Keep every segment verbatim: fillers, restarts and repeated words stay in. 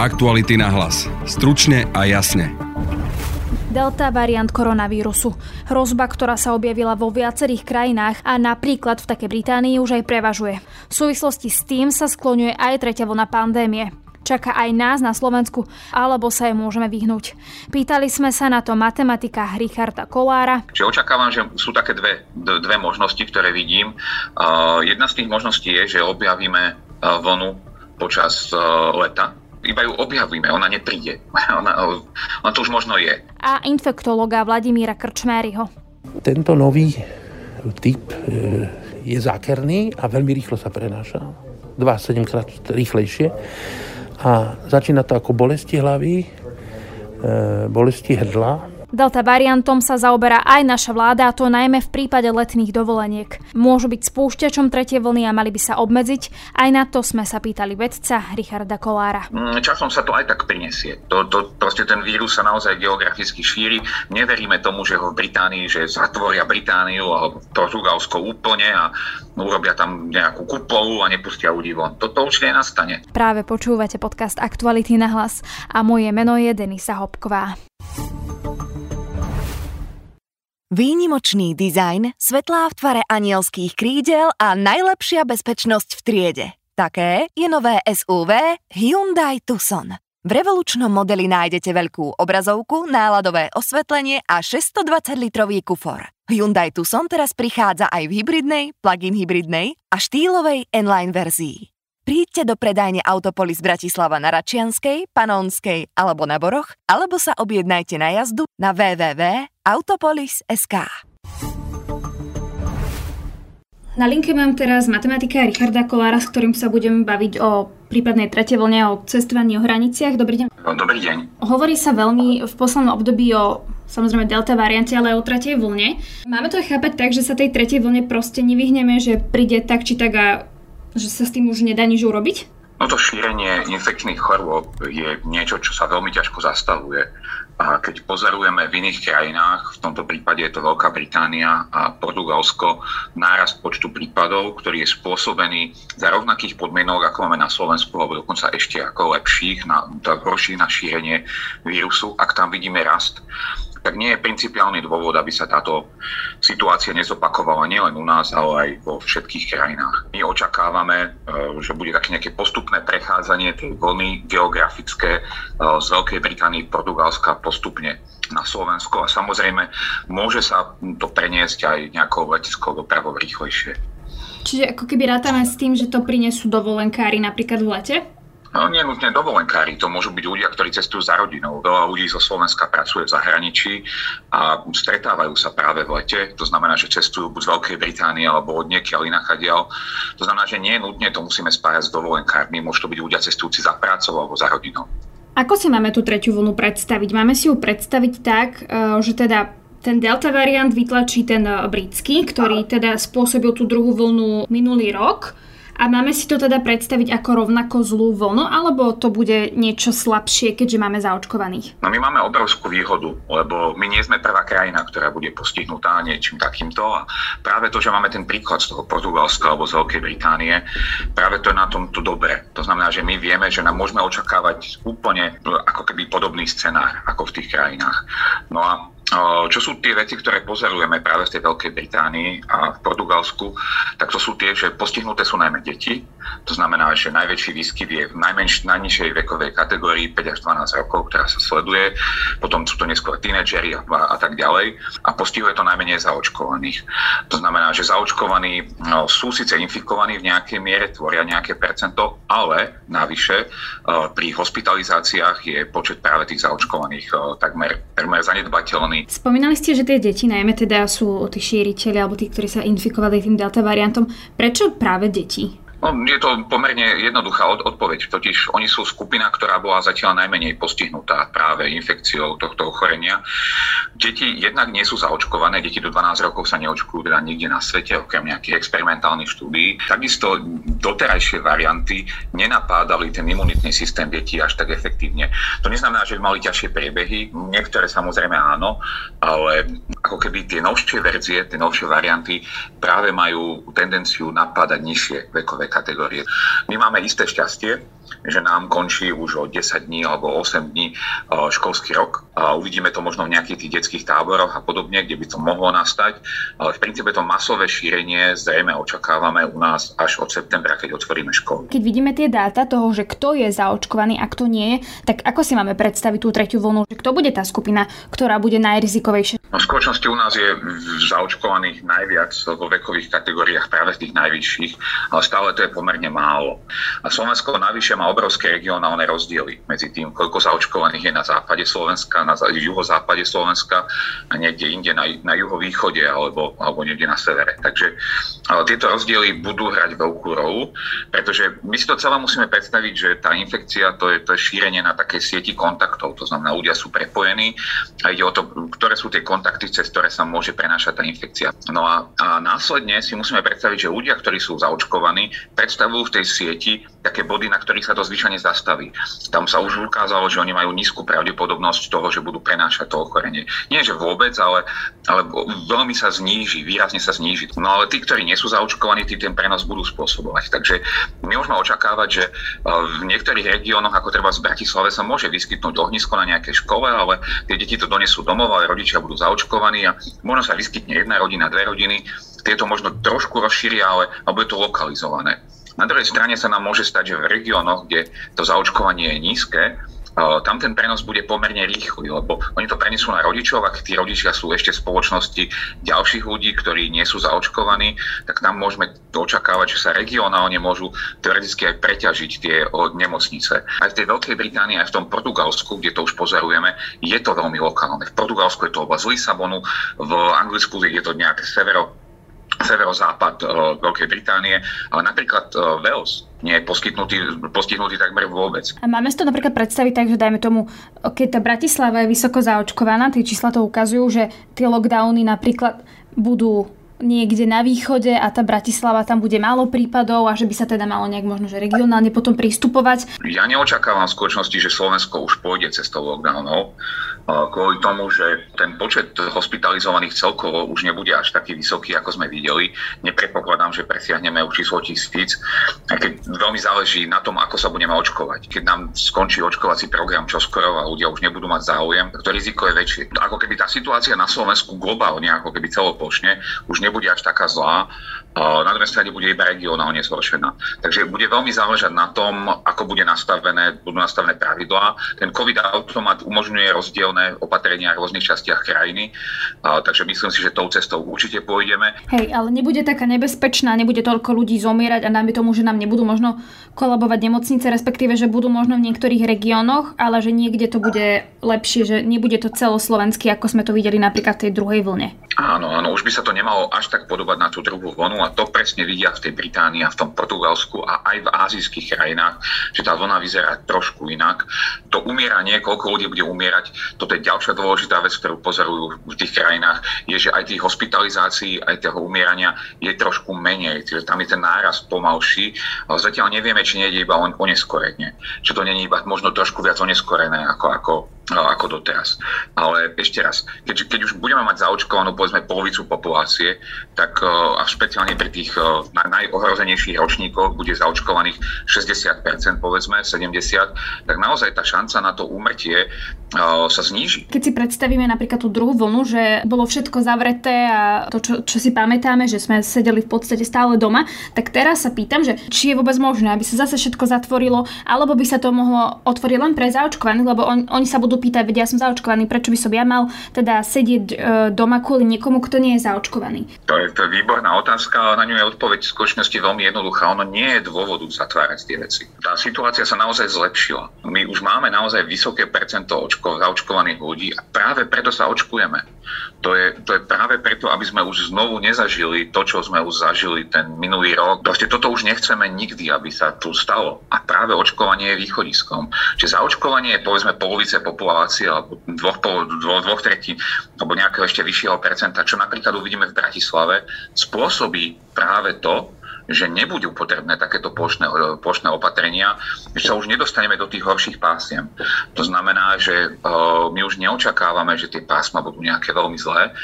Aktuality na hlas. Stručne a jasne. Delta variant koronavírusu. Hrozba, ktorá sa objavila vo viacerých krajinách a napríklad v takej Británii už aj prevažuje. V súvislosti s tým sa skloňuje aj tretia vlna pandémie. Čaká aj nás na Slovensku, alebo sa jej môžeme vyhnúť. Pýtali sme sa na to matematika Richarda Kollára. Čiže očakávam, že sú také dve, dve možnosti, ktoré vidím. Uh, jedna z tých možností je, že objavíme vlnu počas uh, leta. Iba ju objavíme, ona nepríde. Ona, ona to už možno je. A infektológa Vladimíra Krčméryho. Tento nový typ je zákerný a veľmi rýchlo sa prenáša. dva až sedem krát rýchlejšie. A začína to ako bolesti hlavy, bolesti hrdla. Delta variantom sa zaoberá aj naša vláda, a to najmä v prípade letných dovoleniek. Môžu byť spúšťačom tretej vlny a mali by sa obmedziť. Aj na to sme sa pýtali vedca Richarda Kollára. Časom sa to aj tak prinesie. To, to, proste ten vírus sa naozaj geograficky šíri. Neveríme tomu, že ho v Británii, že zatvoria Britániu alebo Portugalsko úplne a urobia tam nejakú kupolu a nepustia ľudí von. Toto už nenastane. Práve počúvate podcast Aktuality na hlas a moje meno je Denisa Hopková. Výnimočný dizajn, svetlá v tvare anielských krídel a najlepšia bezpečnosť v triede. Také je nové es ú vé Hyundai Tucson. V revolučnom modeli nájdete veľkú obrazovku, náladové osvetlenie a šesťstodvadsať litrový kufor. Hyundai Tucson teraz prichádza aj v hybridnej, plug-in hybridnej a štýlovej N-line verzii. Príďte do predajne Autopolis Bratislava na Račianskej, Panonskej alebo na Boroch, alebo sa objednajte na jazdu na www. Autopolis bodka es ká. Na linke mám teraz matematika Richarda Kollára, s ktorým sa budem baviť o prípadnej tretej vlne, o cestovaní, o hraniciach. Dobrý deň. Dobrý deň. Hovorí sa veľmi v poslednom období o, samozrejme, delta variante, ale aj o tretej vlne. Máme to chápať tak, že sa tej tretej vlne proste nevyhneme, že príde tak či tak a že sa s tým už nedá nič urobiť? No to šírenie infekčných chorôb je niečo, čo sa veľmi ťažko zastavuje. A keď pozorujeme v iných krajinách, v tomto prípade je to Veľká Británia a Portugalsko, nárast počtu prípadov, ktorý je spôsobený za rovnakých podmienok, ako máme na Slovensku, alebo dokonca ešte ako lepších, na, horších na šírenie vírusu, ak tam vidíme rast, tak nie je principiálny dôvod, aby sa táto situácia nezopakovala nielen u nás, ale aj vo všetkých krajinách. My očakávame, že bude také nejaké postupné prechádzanie tej vlny geografické z Veľkej Británie, Portugalska postupne na Slovensko a samozrejme môže sa to preniesť aj nejakou leteckou dopravou rýchlejšie. Čiže ako keby rátame s tým, že to prinesú dovolenkári napríklad v lete? No, nenutne dovolenkári, to môžu byť ľudia, ktorí cestujú za rodinou. Veľa ľudí zo Slovenska pracuje v zahraničí a stretávajú sa práve v lete. To znamená, že cestujú buď z Veľkej Británie alebo od niekiaľ inakadiaľ. To znamená, že nie nutne to musíme spájať s dovolenkármi. Môžu to byť ľudia cestujúci za prácou alebo za rodinou. Ako si máme tú tretiu vlnu predstaviť? Máme si ju predstaviť tak, že teda ten delta variant vytlačí ten britský, ktorý teda spôsobil tú druhú vlnu minulý rok. A máme si to teda predstaviť ako rovnako zlú vlnu, alebo to bude niečo slabšie, keďže máme zaočkovaných? No my máme obrovskú výhodu, lebo my nie sme prvá krajina, ktorá bude postihnutá niečím takýmto. A práve to, že máme ten príklad z toho Portugalska alebo z Veľkej Británie, práve to je na tom to dobré. To znamená, že my vieme, že nám môžeme očakávať úplne ako keby podobný scenár ako v tých krajinách. No a čo sú tie veci, ktoré pozorujeme práve v tej Veľkej Británii a v Portugalsku, tak to sú tie, že postihnuté sú najmä deti. To znamená, že najväčší výskyt je v najmenš- najnižšej vekovej kategórii päť až dvanásť rokov, ktorá sa sleduje. Potom sú to neskôr tínedžeri a, a tak ďalej. A postihuje to najmenej zaočkovaných. To znamená, že zaočkovaní no, sú síce infikovaní v nejakej miere, tvoria nejaké percento, ale navyše pri hospitalizáciách je počet práve tých zaočkovaných takmer, takmer zanedbateľný. Spomínali ste, že tie deti najmä teda sú tí šíriteľi alebo tí, ktorí sa infikovali tým delta variantom. Prečo práve deti? No, je to pomerne jednoduchá odpoveď, totiž oni sú skupina, ktorá bola zatiaľ najmenej postihnutá práve infekciou tohto ochorenia. Deti jednak nie sú zaočkované, deti do dvanásť rokov sa neočkujú teda nikde na svete, okrem nejakých experimentálnych štúdií. Takisto doterajšie varianty nenapádali ten imunitný systém detí až tak efektívne. To neznamená, že by mali ťažšie priebehy, niektoré samozrejme áno, ale ako keby tie novšie verzie, tie novšie varianty práve majú tendenciu napádať nižšie vekové kategórie. My máme isté šťastie, že nám končí už o desať dní alebo osem dní školský rok. Uvidíme to možno v nejakých tých detských táboroch a podobne, kde by to mohlo nastať. Ale v princípe to masové šírenie zrejme očakávame u nás až od septembra, keď otvoríme školy. Keď vidíme tie dáta toho, že kto je zaočkovaný a kto nie je, tak ako si máme predstaviť tú tretiu vlnu? Kto bude tá skupina, ktorá bude najrizikovejšia? No, v skutočnosti u nás je zaočkovaných najviac vo vekových kategóriách, práve z tých najvyšších, ale stále to je pomerne málo. A Slovensko navyše má obrovské regionálne rozdiely medzi tým, koľko zaočkovaných je na západe Slovenska, na juhozápade Slovenska a niekde inde na, na juhovýchode alebo, alebo niekde na severe. Takže tieto rozdiely budú hrať veľkú rolu, pretože my si to celé musíme predstaviť, že tá infekcia to je, to je šírenie na takej sieti kontaktov, to znamená, ľudia sú prepojení a ide o to, ktoré sú tie kontakty, cez ktoré sa môže prenášať tá infekcia. No a, a následne si musíme predstaviť, že ľudia, ktorí sú zaočkovaní, predstavujú v tej sieti také body, na ktorých sa to zvyčajne zastaví. Tam sa už ukázalo, že oni majú nízku pravdepodobnosť toho, že budú prenášať to ochorenie. Nie, že vôbec, ale, ale veľmi sa zníži, výrazne sa zníži. No ale tí, ktorí nie sú zaočkovaní, tí ten prenos budú spôsobovať. Takže my môžeme očakávať, že v niektorých regiónoch, ako treba v Bratislave, sa môže vyskytnúť ohnisko na nejakej škole, ale tie deti to donesú domov, ale rodičia budú zaočkovaní a možno sa vyskytne jedna rodina, dve rodiny. Tieto možno trošku rozšíria, ale bude to lokalizované. Na druhej strane sa nám môže stať, že v regiónoch, kde to zaočkovanie je nízke, tam ten prenos bude pomerne rýchly, lebo oni to prenesú na rodičov, ak tí rodičia sú ešte v spoločnosti ďalších ľudí, ktorí nie sú zaočkovaní, tak tam môžeme očakávať, že sa regionálne môžu teoreticky aj preťažiť tie nemocnice. Aj v tej Veľkej Británii, aj v tom Portugalsku, kde to už pozorujeme, je to veľmi lokálne. V Portugalsku je to oblasť Lisabonu, v Anglicku je to nejaké severo, severozápad Veľkej Británie, ale napríklad Wales nie je postihnutý, postihnutý takmer vôbec. A máme si to napríklad predstaviť tak, že dajme tomu, keď tá Bratislava je vysoko zaočkovaná, tie čísla to ukazujú, že tie lockdowny napríklad budú niekde na východe a tá Bratislava tam bude málo prípadov a že by sa teda malo nejak možno, že regionálne potom pristupovať. Ja neočakávam v skutočnosti, že Slovensko už pôjde cestou lockdownov, kvôli tomu, že ten počet hospitalizovaných celkovo už nebude až taký vysoký, ako sme videli. Nepredpokladám, že presiahneme už číslo tisíc, keď veľmi záleží na tom, ako sa budeme očkovať. Keď nám skončí očkovací program čoskoro a ľudia už nebudú mať záujem, to riziko je väčšie. Ako keby tá situácia na Slovensku globálne, ako keby celoplošne, už nebude až taká zlá, na druhej strane bude iba regionálne zhoršená. Takže bude veľmi záležať na tom, ako bude nastavené, budú nastavené pravidlá. Ten COVID-automat umožňuje rozdielne opatrenia v rôznych častiach krajiny, takže myslím si, že tou cestou určite pôjdeme. Hej, ale nebude taká nebezpečná, nebude toľko ľudí zomierať a najmä tomu, že nám nebudú možno kolabovať nemocnice, respektíve, že budú možno v niektorých regiónoch, ale že niekde to bude lepšie, že nebude to celoslovenský, ako sme to videli napríklad v tej druhej vlne. Áno, áno, už by sa to nemalo až tak podobať na tú druhú vlnu a to presne vidia v tej Británii a v tom Portugalsku a aj v ázijských krajinách, že tá vlna vyzerá trošku inak. To umieranie, koľko ľudí bude umierať, toto je ďalšia dôležitá vec, ktorú pozorujú v tých krajinách, je, že aj tých hospitalizácií, aj toho umierania je trošku menej, čiže tam je ten náraz pomalší, ale zatiaľ nevieme, či nejde iba o neskorenie, či to nie je iba možno trošku viac oneskorené ako, ako ako doteraz. Ale ešte raz, keď, keď už budeme mať zaočkovanú povedzme polovicu populácie, tak a špeciálne pri tých na, najohrozenejších ročníkoch bude zaočkovaných šesťdesiat percent, povedzme sedemdesiat, tak naozaj tá šanca na to úmrtie uh, sa zníži. Keď si predstavíme napríklad tú druhú vlnu, že bolo všetko zavreté a to, čo, čo si pamätáme, že sme sedeli v podstate stále doma, tak teraz sa pýtam, že či je vôbec možné, aby sa zase všetko zatvorilo, alebo by sa to mohlo otvoriť len pre zaočkovaných, lebo on, oni sa budú pýtať, veď ja som zaočkovaný, prečo by som ja mal teda sedieť e, doma kvôli niekomu, kto nie je zaočkovaný? To je, to je výborná otázka, ale na ňu je odpoveď v skutočnosti veľmi jednoduchá. Ono nie je dôvodu zatvárať tie veci. Tá situácia sa naozaj zlepšila. My už máme naozaj vysoké percento očko, zaočkovaných ľudí a práve preto sa očkujeme. To je, to je práve preto, aby sme už znovu nezažili to, čo sme už zažili ten minulý rok. Proste toto už nechceme nikdy, aby sa tu stalo. A práve očkovanie je východiskom. Čiže zaočkovanie je povedzme polovice populácie alebo dvoch, dvoch, dvoch tretín alebo nejakého ešte vyššieho percenta, čo napríklad uvidíme v Bratislave, spôsobí práve to, že nebudú potrebné takéto plošné, plošné opatrenia, že sa už nedostaneme do tých horších pásiem. To znamená, že my už neočakávame, že tie pásma budú nejaké veľmi zlé.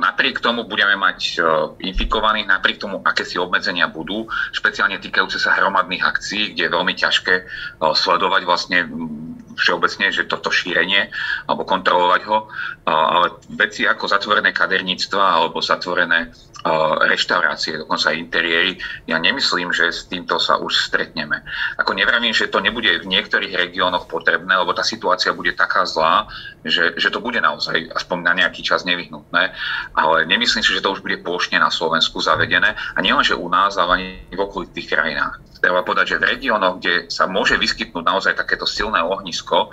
Napriek tomu budeme mať infikovaných, napriek tomu, aké si obmedzenia budú, špeciálne týkajúce sa hromadných akcií, kde je veľmi ťažké sledovať vlastne všeobecne, že toto šírenie, alebo kontrolovať ho, ale veci ako zatvorené kaderníctva alebo zatvorené reštaurácie, dokonca interiéry, ja nemyslím, že s týmto sa už stretneme. Ako nevravím, že to nebude v niektorých regiónoch potrebné, lebo tá situácia bude taká zlá, že, že to bude naozaj aspoň na nejaký čas nevyhnutné, ale nemyslím si, že to už bude plošne na Slovensku zavedené a nielen, že u nás, ale ani v okolitých krajinách. Treba povedať, že v regiónoch, kde sa môže vyskytnúť naozaj takéto silné ohnisko,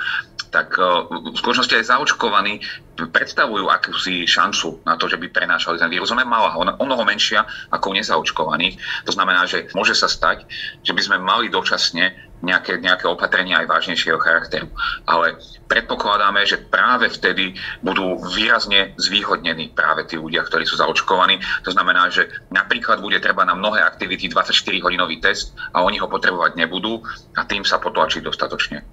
tak v skutočnosti aj zaočkovaní predstavujú akúsi šancu na to, že by prenášali ten vírus. Ona je malá, o mnoho menšia ako u nezaočkovaných. To znamená, že môže sa stať, že by sme mali dočasne nejaké, nejaké opatrenia aj vážnejšieho charakteru. Ale predpokladáme, že práve vtedy budú výrazne zvýhodnení práve tí ľudia, ktorí sú zaočkovaní. To znamená, že napríklad bude treba na mnohé aktivity dvadsaťštyri hodinový test a oni ho potrebovať nebudú a tým sa potlačí dostatočne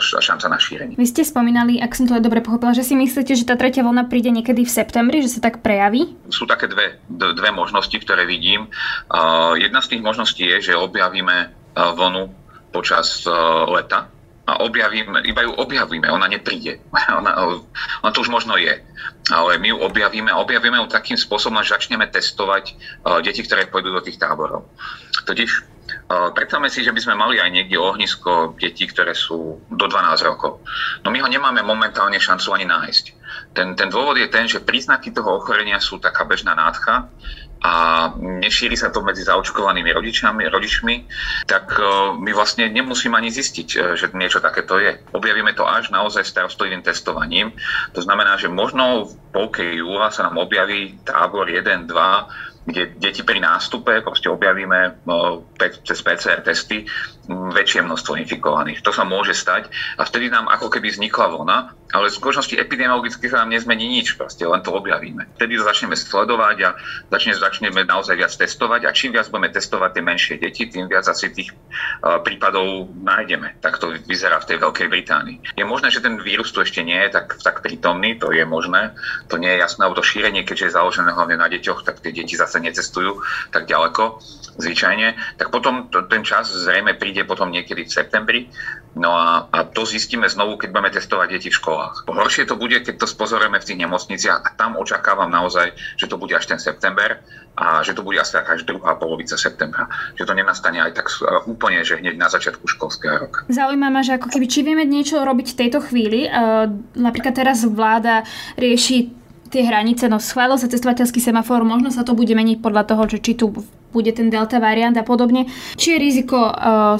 šanca na šírenie. Vy ste spomínali, ak som to aj dobre pochopila, že si myslíte, že tá tretia vlna príde niekedy v septembri, že sa tak prejaví? Sú také dve, dve možnosti, ktoré vidím. Jedna z tých možností je, že objavíme vlnu počas leta a objavíme, iba ju objavíme, ona nepríde. Ona, ona to už možno je. Ale my ju objavíme a objavíme ju takým spôsobom, že začneme testovať uh, deti, ktoré pôjdu do tých táborov. Totiž uh, predstavme si, že by sme mali aj niekde ohnisko detí, ktoré sú do dvanásť rokov. No my ho nemáme momentálne šancu ani nájsť. Ten, ten dôvod je ten, že príznaky toho ochorenia sú taká bežná nádcha a nešíri sa to medzi zaočkovanými rodičami, rodičmi, tak uh, my vlastne nemusíme ani zistiť, uh, že niečo takéto je. Objavíme to až naozaj starostlivým testovaním. To znamená, že možno v polke júla sa nám objaví tábor jeden dva, kde deti pri nástupe proste objavíme cez pé cé er testy väčšie množstvo infikovaných. To sa môže stať a vtedy nám ako keby vznikla vlna, ale v skutočnosti epidemiologicky sa nám nezmení nič, proste len to objavíme. Vtedy to začneme sledovať a začne, začneme naozaj viac testovať a čím viac budeme testovať tie menšie deti, tým viac asi tých uh, prípadov nájdeme. Tak to vyzerá v tej Veľkej Británii. Je možné, že ten vírus tu ešte nie je tak, tak prítomný, to je možné, to nie je jasné, lebo to šírenie, keďže je založené hlavne na deťoch, tak tie deti zase sa necestujú tak ďaleko zvyčajne, tak potom to, ten čas zrejme príde potom niekedy v septembri. No a, a to zistíme znovu, keď budeme testovať deti v školách. Horšie to bude, keď to spozorujeme v tých nemocniciach a tam očakávam naozaj, že to bude až ten september a že to bude asi až druhá polovica septembra. Že to nenastane aj tak úplne, že hneď na začiatku školského roka. Zaujíma ma, že ako keby či vieme niečo robiť v tejto chvíli. Uh, napríklad teraz vláda rieši tie hranice, no schválil sa cestovateľský semafor, možno sa to bude meniť podľa toho, že či tu bude ten delta variant a podobne. Či je riziko uh,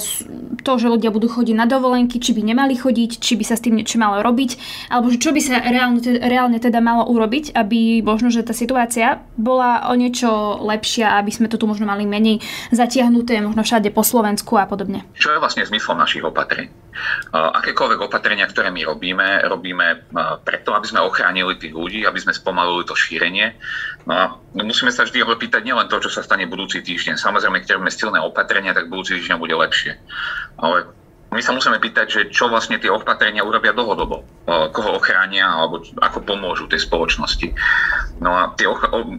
to, že ľudia budú chodiť na dovolenky, či by nemali chodiť, či by sa s tým niečo malo robiť, alebo že čo by sa reálne, reálne teda malo urobiť, aby možno, že tá situácia bola o niečo lepšia, aby sme to tu možno mali menej zatiahnuté, možno všade po Slovensku a podobne. Čo je vlastne zmyslom našich opatrení? Uh, akékoľvek opatrenia, ktoré my robíme, robíme uh, preto, aby sme ochránili tých ľudí, aby sme spomalili to šírenie. No a musíme sa vždy opýtať nielen to, čo sa stane budúci týždeň. Samozrejme, keď robíme silné opatrenia, tak budúci týždeň bude lepšie. Ale my sa musíme pýtať, že čo vlastne tie opatrenia urobia dlhodobo, koho ochránia alebo ako pomôžu tej spoločnosti. No a tie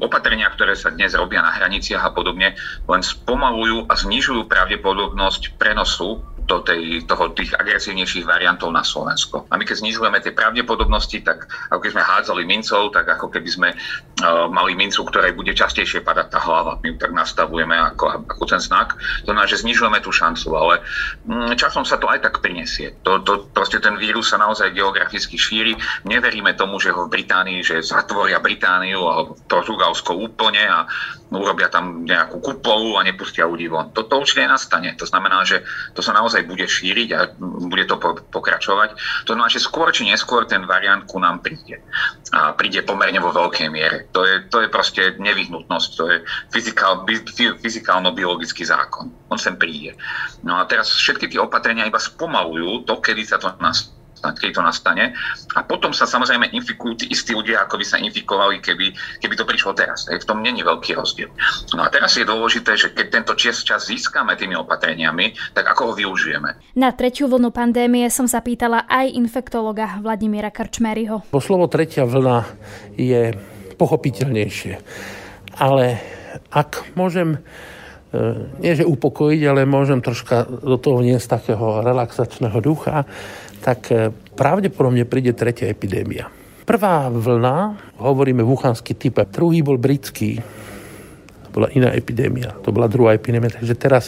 opatrenia, ktoré sa dnes robia na hraniciach a podobne, len spomalujú a znižujú pravdepodobnosť prenosu do tej, toho, tých agresívnejších variantov na Slovensko. A my keď znižujeme tie pravdepodobnosti, tak ako keď sme hádzali mincov, tak ako keby sme uh, mali mincu, ktorej bude častejšie padať tá hlava. My ju tak nastavujeme ako, ako ten znak. To znamená, že znižujeme tú šancu, ale mm, časom sa to aj tak prinesie. To, to, proste ten vírus sa naozaj geograficky šíri. Neveríme tomu, že ho v Británii, že zatvoria Britániu alebo Portugalsko úplne a urobia tam nejakú kupolu a nepustia ľudí von. Toto určite nastane. To znamená, že to sa naozaj bude šíriť a bude to pokračovať. To znamená, že skôr či neskôr ten variant ku nám príde. A príde pomerne vo veľkej miere. To je, to je proste nevyhnutnosť. To je fyzikál, fyzikálno-biologický zákon. On sem príde. No a teraz všetky tie opatrenia iba spomalujú to, kedy sa to nás nastane, keď to nastane. A potom sa samozrejme infikujú tí istí ľudia, ako by sa infikovali, keby, keby to prišlo teraz. V tom není veľký rozdiel. No a teraz je dôležité, že keď tento čas získame tými opatreniami, tak ako ho využijeme. Na tretiu vlnu pandémie som sa pýtala aj infektológa Vladimíra Krčméryho. Po slovo tretia vlna je pochopiteľnejšie. Ale ak môžem, nie že upokojiť, ale môžem troška do toho vniesť takého relaxačného ducha, tak pravdepodobne príde tretia epidémia. Prvá vlna, hovoríme wuhanský typ, druhý bol britský, to bola iná epidémia, to bola druhá epidémia, takže teraz,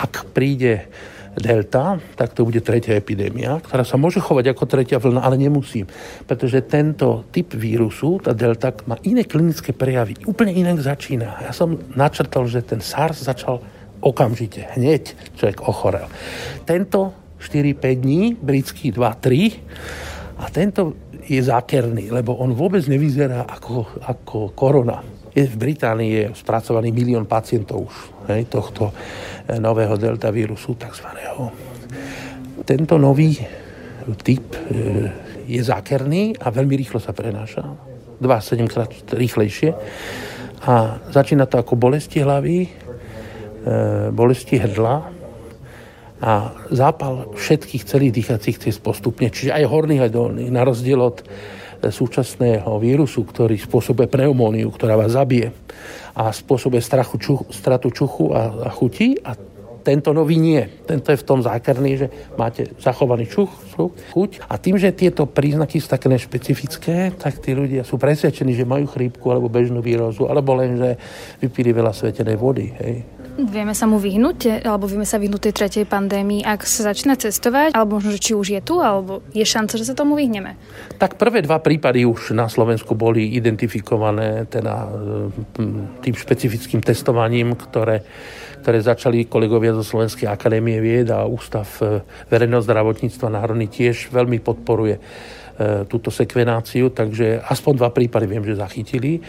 ak príde Delta, tak to bude tretia epidémia, ktorá sa môže chovať ako tretia vlna, ale nemusí. Pretože tento typ vírusu, tá Delta, má iné klinické prejavy. Úplne inak začína. Ja som načrtal, že ten SARS začal okamžite. Hneď človek ochorel. Tento štyri päť dní, britský dva tri. A tento je zákerný, lebo on vôbec nevyzerá ako, ako korona. V Británii je spracovaný milión pacientov už, hej, tohto nového deltavírusu, takzvaného. Tento nový typ je zákerný a veľmi rýchlo sa prenáša. dva až sedem krát rýchlejšie. A začína to ako bolesti hlavy, bolesti hrdla a zápal všetkých celých dýchacích ciest postupne, čiže aj horných, aj dolných, na rozdiel od súčasného vírusu, ktorý spôsobuje pneumóniu, ktorá vás zabije a spôsobuje strachu, čuchu, stratu čuchu a, a chuti, a tento nový nie. Tento je v tom zákerný, že máte zachovaný čuch, sluch, chuť, a tým, že tieto príznaky sú také nešpecifické, tak tí ľudia sú presvedčení, že majú chrípku alebo bežnú výrozu, alebo len, že vypili veľa svetenej vody, hej. Vieme sa mu vyhnúť, alebo vieme sa vyhnúť tej tretej pandémii, ak sa začne cestovať, alebo možno, že či už je tu, alebo je šanca, že sa tomu vyhneme? Tak prvé dva prípady už na Slovensku boli identifikované teda tým špecifickým testovaním, ktoré, ktoré začali kolegovia zo Slovenskej akadémie vied a Ústav verejného zdravotníctva národný tiež veľmi podporuje túto sekvenáciu, takže aspoň dva prípady viem, že zachytili.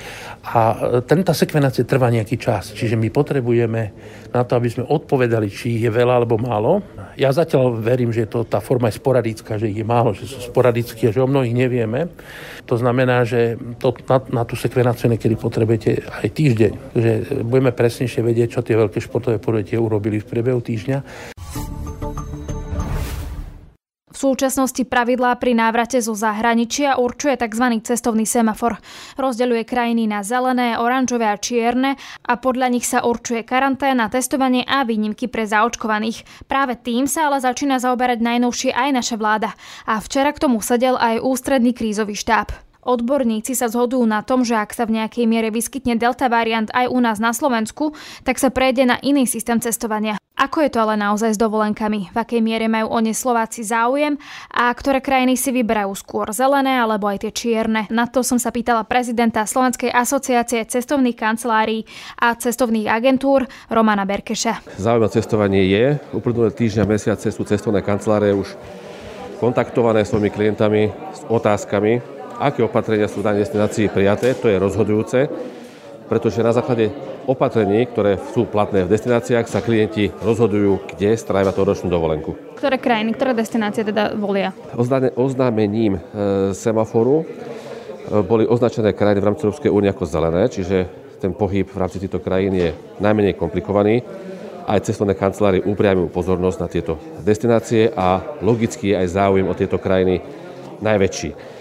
A tá sekvenácia trvá nejaký čas, čiže my potrebujeme na to, aby sme odpovedali, či je veľa alebo málo. Ja zatiaľ verím, že to, tá forma je sporadická, že ich je málo, že sú sporadické, že o mnohých nevieme. To znamená, že to, na, na tú sekvenáciu niekedy potrebujete aj týždeň, že budeme presnejšie vedieť, čo tie veľké športové podujatia urobili v priebehu týždňa. V súčasnosti pravidlá pri návrate zo zahraničia určuje tzv. Cestovný semafor. Rozdeľuje krajiny na zelené, oranžové a čierne a podľa nich sa určuje karanténa, testovanie a výnimky pre zaočkovaných. Práve tým sa ale začína zaoberať najnovšie aj naša vláda. A včera k tomu sedel aj ústredný krízový štáb. Odborníci sa zhodujú na tom, že ak sa v nejakej miere vyskytne delta variant aj u nás na Slovensku, tak sa prejde na iný systém cestovania. Ako je to ale naozaj s dovolenkami? V akej miere majú o ne Slováci záujem a ktoré krajiny si vyberajú skôr, zelené alebo aj tie čierne? Na to som sa pýtala prezidenta Slovenskej asociácie cestovných kancelárií a cestovných agentúr Romana Berkeša. Záujem na cestovanie je. Uplynulé týždňa, mesiace sú cestovné kancelárie už kontaktované svojimi klientami s otázkami, aké opatrenia sú v danej destinácii prijaté, to je rozhodujúce, pretože na základe opatrení, ktoré sú platné v destináciách, sa klienti rozhodujú, kde strávia tú ročnú dovolenku. Ktoré krajiny, ktoré destinácie teda volia? Oznámením semaforu boli označené krajiny v rámci Európskej únie ako zelené, čiže ten pohyb v rámci týchto krajín je najmenej komplikovaný. Aj cestovné kancelárie upriamujú pozornosť na tieto destinácie a logicky je aj záujem o tieto krajiny najväčší.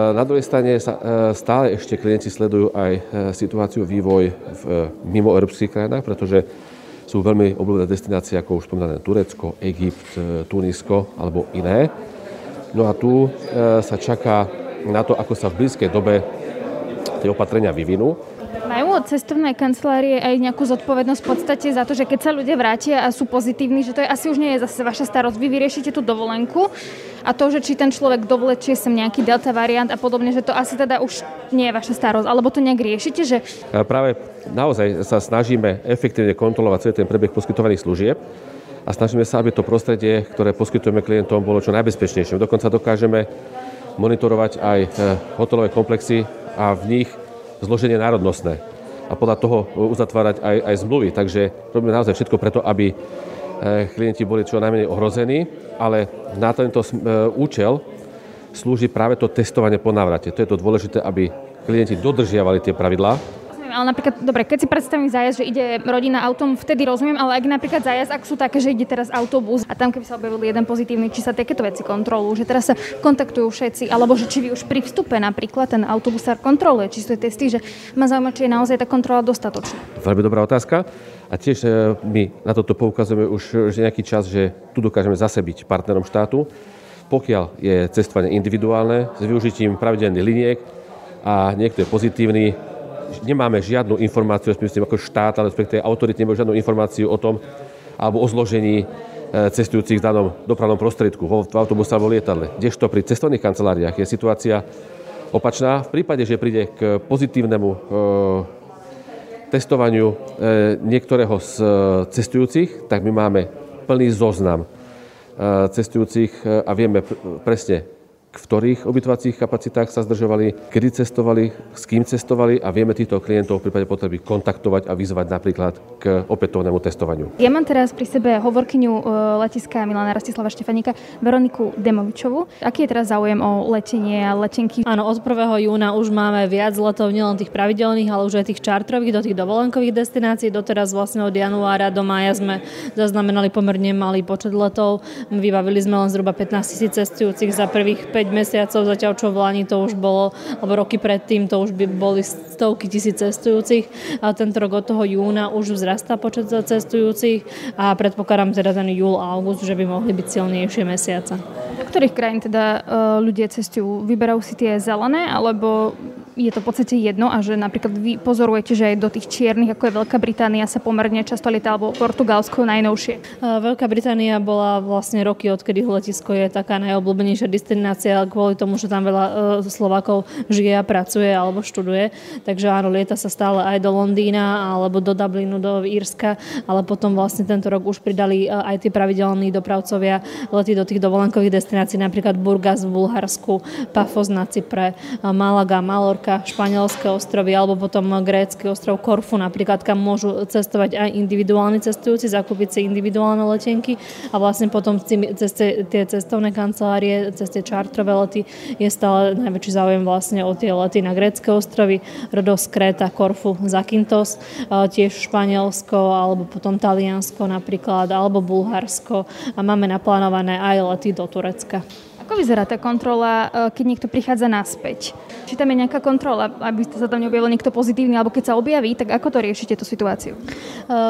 Na druhej strane stále ešte klienti sledujú aj situáciu, vývoj v mimo európskych krajinách, pretože sú veľmi obľúbené destinácie, ako už spomínané Turecko, Egypt, Tunisko alebo iné. No a tu sa čaká na to, ako sa v blízkej dobe tie opatrenia vyvinú. Majú cestovné kancelárie aj nejakú zodpovednosť v podstate za to, že keď sa ľudia vrátia a sú pozitívni, že to je, asi už nie je zase vaša starosť, vy vyriešite tú dovolenku a to, že či ten človek dovlečie sem nejaký delta variant a podobne, že to asi teda už nie je vaša starosť, alebo to nejak riešite, že? Práve naozaj sa snažíme efektívne kontrolovať celý ten prebieh poskytovaných služieb a snažíme sa, aby to prostredie, ktoré poskytujeme klientom, bolo čo najbezpečnejšie. Dokonca dokážeme monitorovať aj hotelové komplexy a v nich zloženie národnostné a podľa toho uzatvárať aj, aj zmluvy. Takže robíme naozaj všetko preto, aby klienti boli čo najmenej ohrození, ale na tento účel slúži práve to testovanie po návrate. To je to dôležité, aby klienti dodržiavali tie pravidlá. Ale napríklad, dobre, keď si predstavím zájazd, že ide rodina autom, vtedy rozumiem, ale ak napríklad zájazd, ak sú také, že ide teraz autobus a tam keby sa objavil jeden pozitívny, či sa takéto veci kontrolujú, že teraz sa kontaktujú všetci, alebo že či vy už pri vstupe napríklad ten autobusár kontroluje, či sú testy, že ma zaujíma, či je naozaj tá kontrola dostatočná. Veľmi dobrá otázka. A tiež my na toto poukazujeme už nejaký čas, že tu dokážeme zase byť partnerom štátu, pokiaľ je cestovanie individuálne s využitím pravidelných liniek a niekto je pozitívny. Nemáme žiadnu informáciu, myslím, ako štát, ale respektíve autority nemajú žiadnu informáciu o tom, alebo o zložení cestujúcich v danom dopravnom prostriedku, v autobuse alebo lietadle. Kdežto pri cestovných kanceláriách je situácia opačná. V prípade, že príde k pozitívnemu e, testovaniu e, niektorého z cestujúcich, tak my máme plný zoznam e, cestujúcich a vieme presne, v ktorých ubytovacích kapacitách sa zdržovali, kedy cestovali, s kým cestovali a vieme týchto klientov v prípade potreby kontaktovať a vyzvať napríklad k opätovnému testovaniu. Ja mám teraz pri sebe hovorkyňu letiska Milana Rastislava Štefaníka, Veroniku Demovičovú. Aký je teraz záujem o letenie a letenky? Áno, od prvého júna už máme viac letov, nielen tých pravidelných, ale už aj tých čartrových do tých dovolenkových destinácií. Doteraz vlastne od januára do mája sme zaznamenali pomerne malý počet letov. Vybavili sme len zhruba pätnásťtisíc cestujúcich za prvých päť mesiacov, zatiaľ čo v Lani to už bolo, alebo roky predtým to už by boli stovky tisíc cestujúcich, a tento rok od toho júna už vzrastá počet cestujúcich a predpokladám teda ten júl a august, že by mohli byť silnejšie mesiace. Do ktorých krajín teda ľudia cestujú? Vyberajú si tie zelené, alebo je to v podstate jedno a že napríklad vy pozorujete, že aj do tých čiernych, ako je Veľká Británia, sa pomerne často lietá, alebo Portugalsko najnovšie? Veľká Británia bola vlastne roky, odkedy letisko je taká najobľúbenejšia destinácia kvôli tomu, že tam veľa Slovákov žije a pracuje alebo študuje. Takže áno, lieta sa stále aj do Londýna alebo do Dublinu, do Írska, ale potom vlastne tento rok už pridali aj tí pravidelní dopravcovia lety do tých dovolenkových destinácií, napríklad Burgas v Bulharsku, Pafos na Cypre, Malaga, Malorka, Španielské ostrovy alebo potom grécky ostrov Korfu napríklad, kam môžu cestovať aj individuálni cestujúci, zakúpiť si individuálne letenky a vlastne potom cez tie cestovné kancelárie, cez tie čartrové lety je stále najväčší záujem vlastne o tie lety na grécké ostrovy, Rodos, Kréta, Korfu, Zakynthos, tiež Španielsko alebo potom Taliansko napríklad alebo Bulharsko a máme naplánované aj lety do Turecka. Ako vyzerá tá kontrola, keď niekto prichádza naspäť? Či tam je nejaká kontrola, aby sa tam neobjavil niekto pozitívny, alebo keď sa objaví, tak ako to riešite tú situáciu?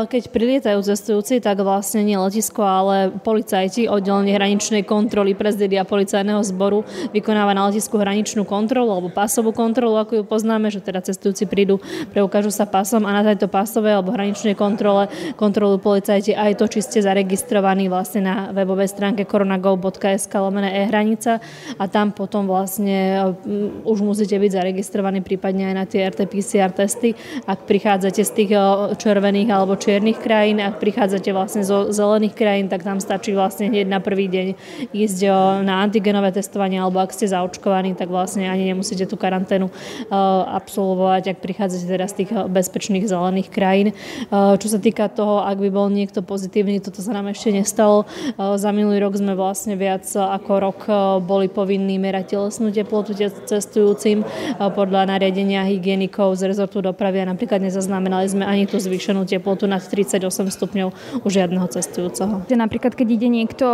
Keď prilietajú cestujúci, tak vlastne nie letisko, ale policajti oddelenie hraničnej kontroly prezídia policajného zboru vykonáva na letisku hraničnú kontrolu alebo pasovú kontrolu, ako ju poznáme, že teda cestujúci prídu, preukážu sa pasom a na tejto pasovej alebo hraničnej kontrole kontrolujú policajti aj to, či ste zaregistrovaní vlastne na webovej stránke korona gov bodka es ká lomeno e hranica a tam potom vlastne už musíte byť zaregistrovaní prípadne aj na tie er té pé cé er testy, ak prichádzate z tých červených alebo čiernych krajín, ak prichádzate vlastne zo zelených krajín, tak tam stačí vlastne hneď na prvý deň ísť na antigenové testovanie alebo ak ste zaočkovaní, tak vlastne ani nemusíte tú karanténu absolvovať, ak prichádzate teda z tých bezpečných zelených krajín. Čo sa týka toho, ak by bol niekto pozitívny, toto sa nám ešte nestalo. Za minulý rok sme vlastne viac ako rok boli povinní merať telesnú teplotu cestujúcim podľa nariadenia hygienikov z rezortu dopravy a napríklad nezaznamenali sme ani tú zvýšenú teplotu nad tridsaťosem stupňov u žiadneho cestujúceho. Napríklad, keď ide niekto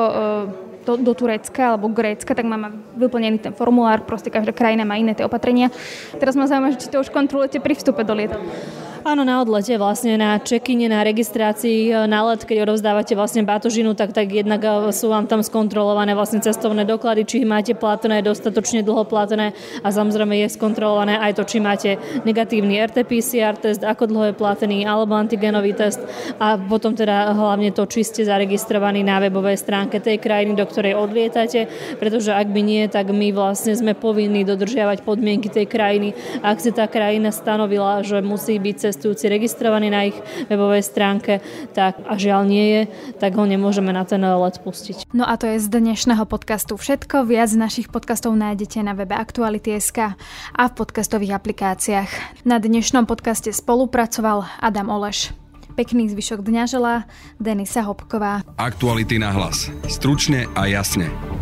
do, do Turecka alebo Grécka, tak máme vyplnený ten formulár, proste každá krajina má iné tie opatrenia. Teraz ma zaujíma, či to už kontrolujete pri vstupe do lietadla. Áno, na odlete vlastne, na check-ine, na registrácii, na let, keď odovzdávate vlastne batožinu, tak, tak jednak sú vám tam skontrolované vlastne cestovné doklady, či ich máte platené, dostatočne dlho platené a samozrejme je skontrolované aj to, či máte negatívny er té pé cé er test, ako dlho je platený, alebo antigenový test a potom teda hlavne to, či ste zaregistrovaní na webovej stránke tej krajiny, do ktorej odlietate, pretože ak by nie, tak my vlastne sme povinní dodržiavať podmienky tej krajiny. Ak si tá krajina stanovila, že musí byť cest cestujúci registrovaní na ich webovej stránke, tak a žiaľ nie je, tak ho nemôžeme na ten let pustiť. No a to je z dnešného podcastu všetko. Viac našich podcastov nájdete na webe aktuality bodka es ká a v podcastových aplikáciách. Na dnešnom podcaste spolupracoval Adam Oleš. Pekný zvyšok dňa želá Denisa Hopková. Aktuality na hlas. Stručne a jasne.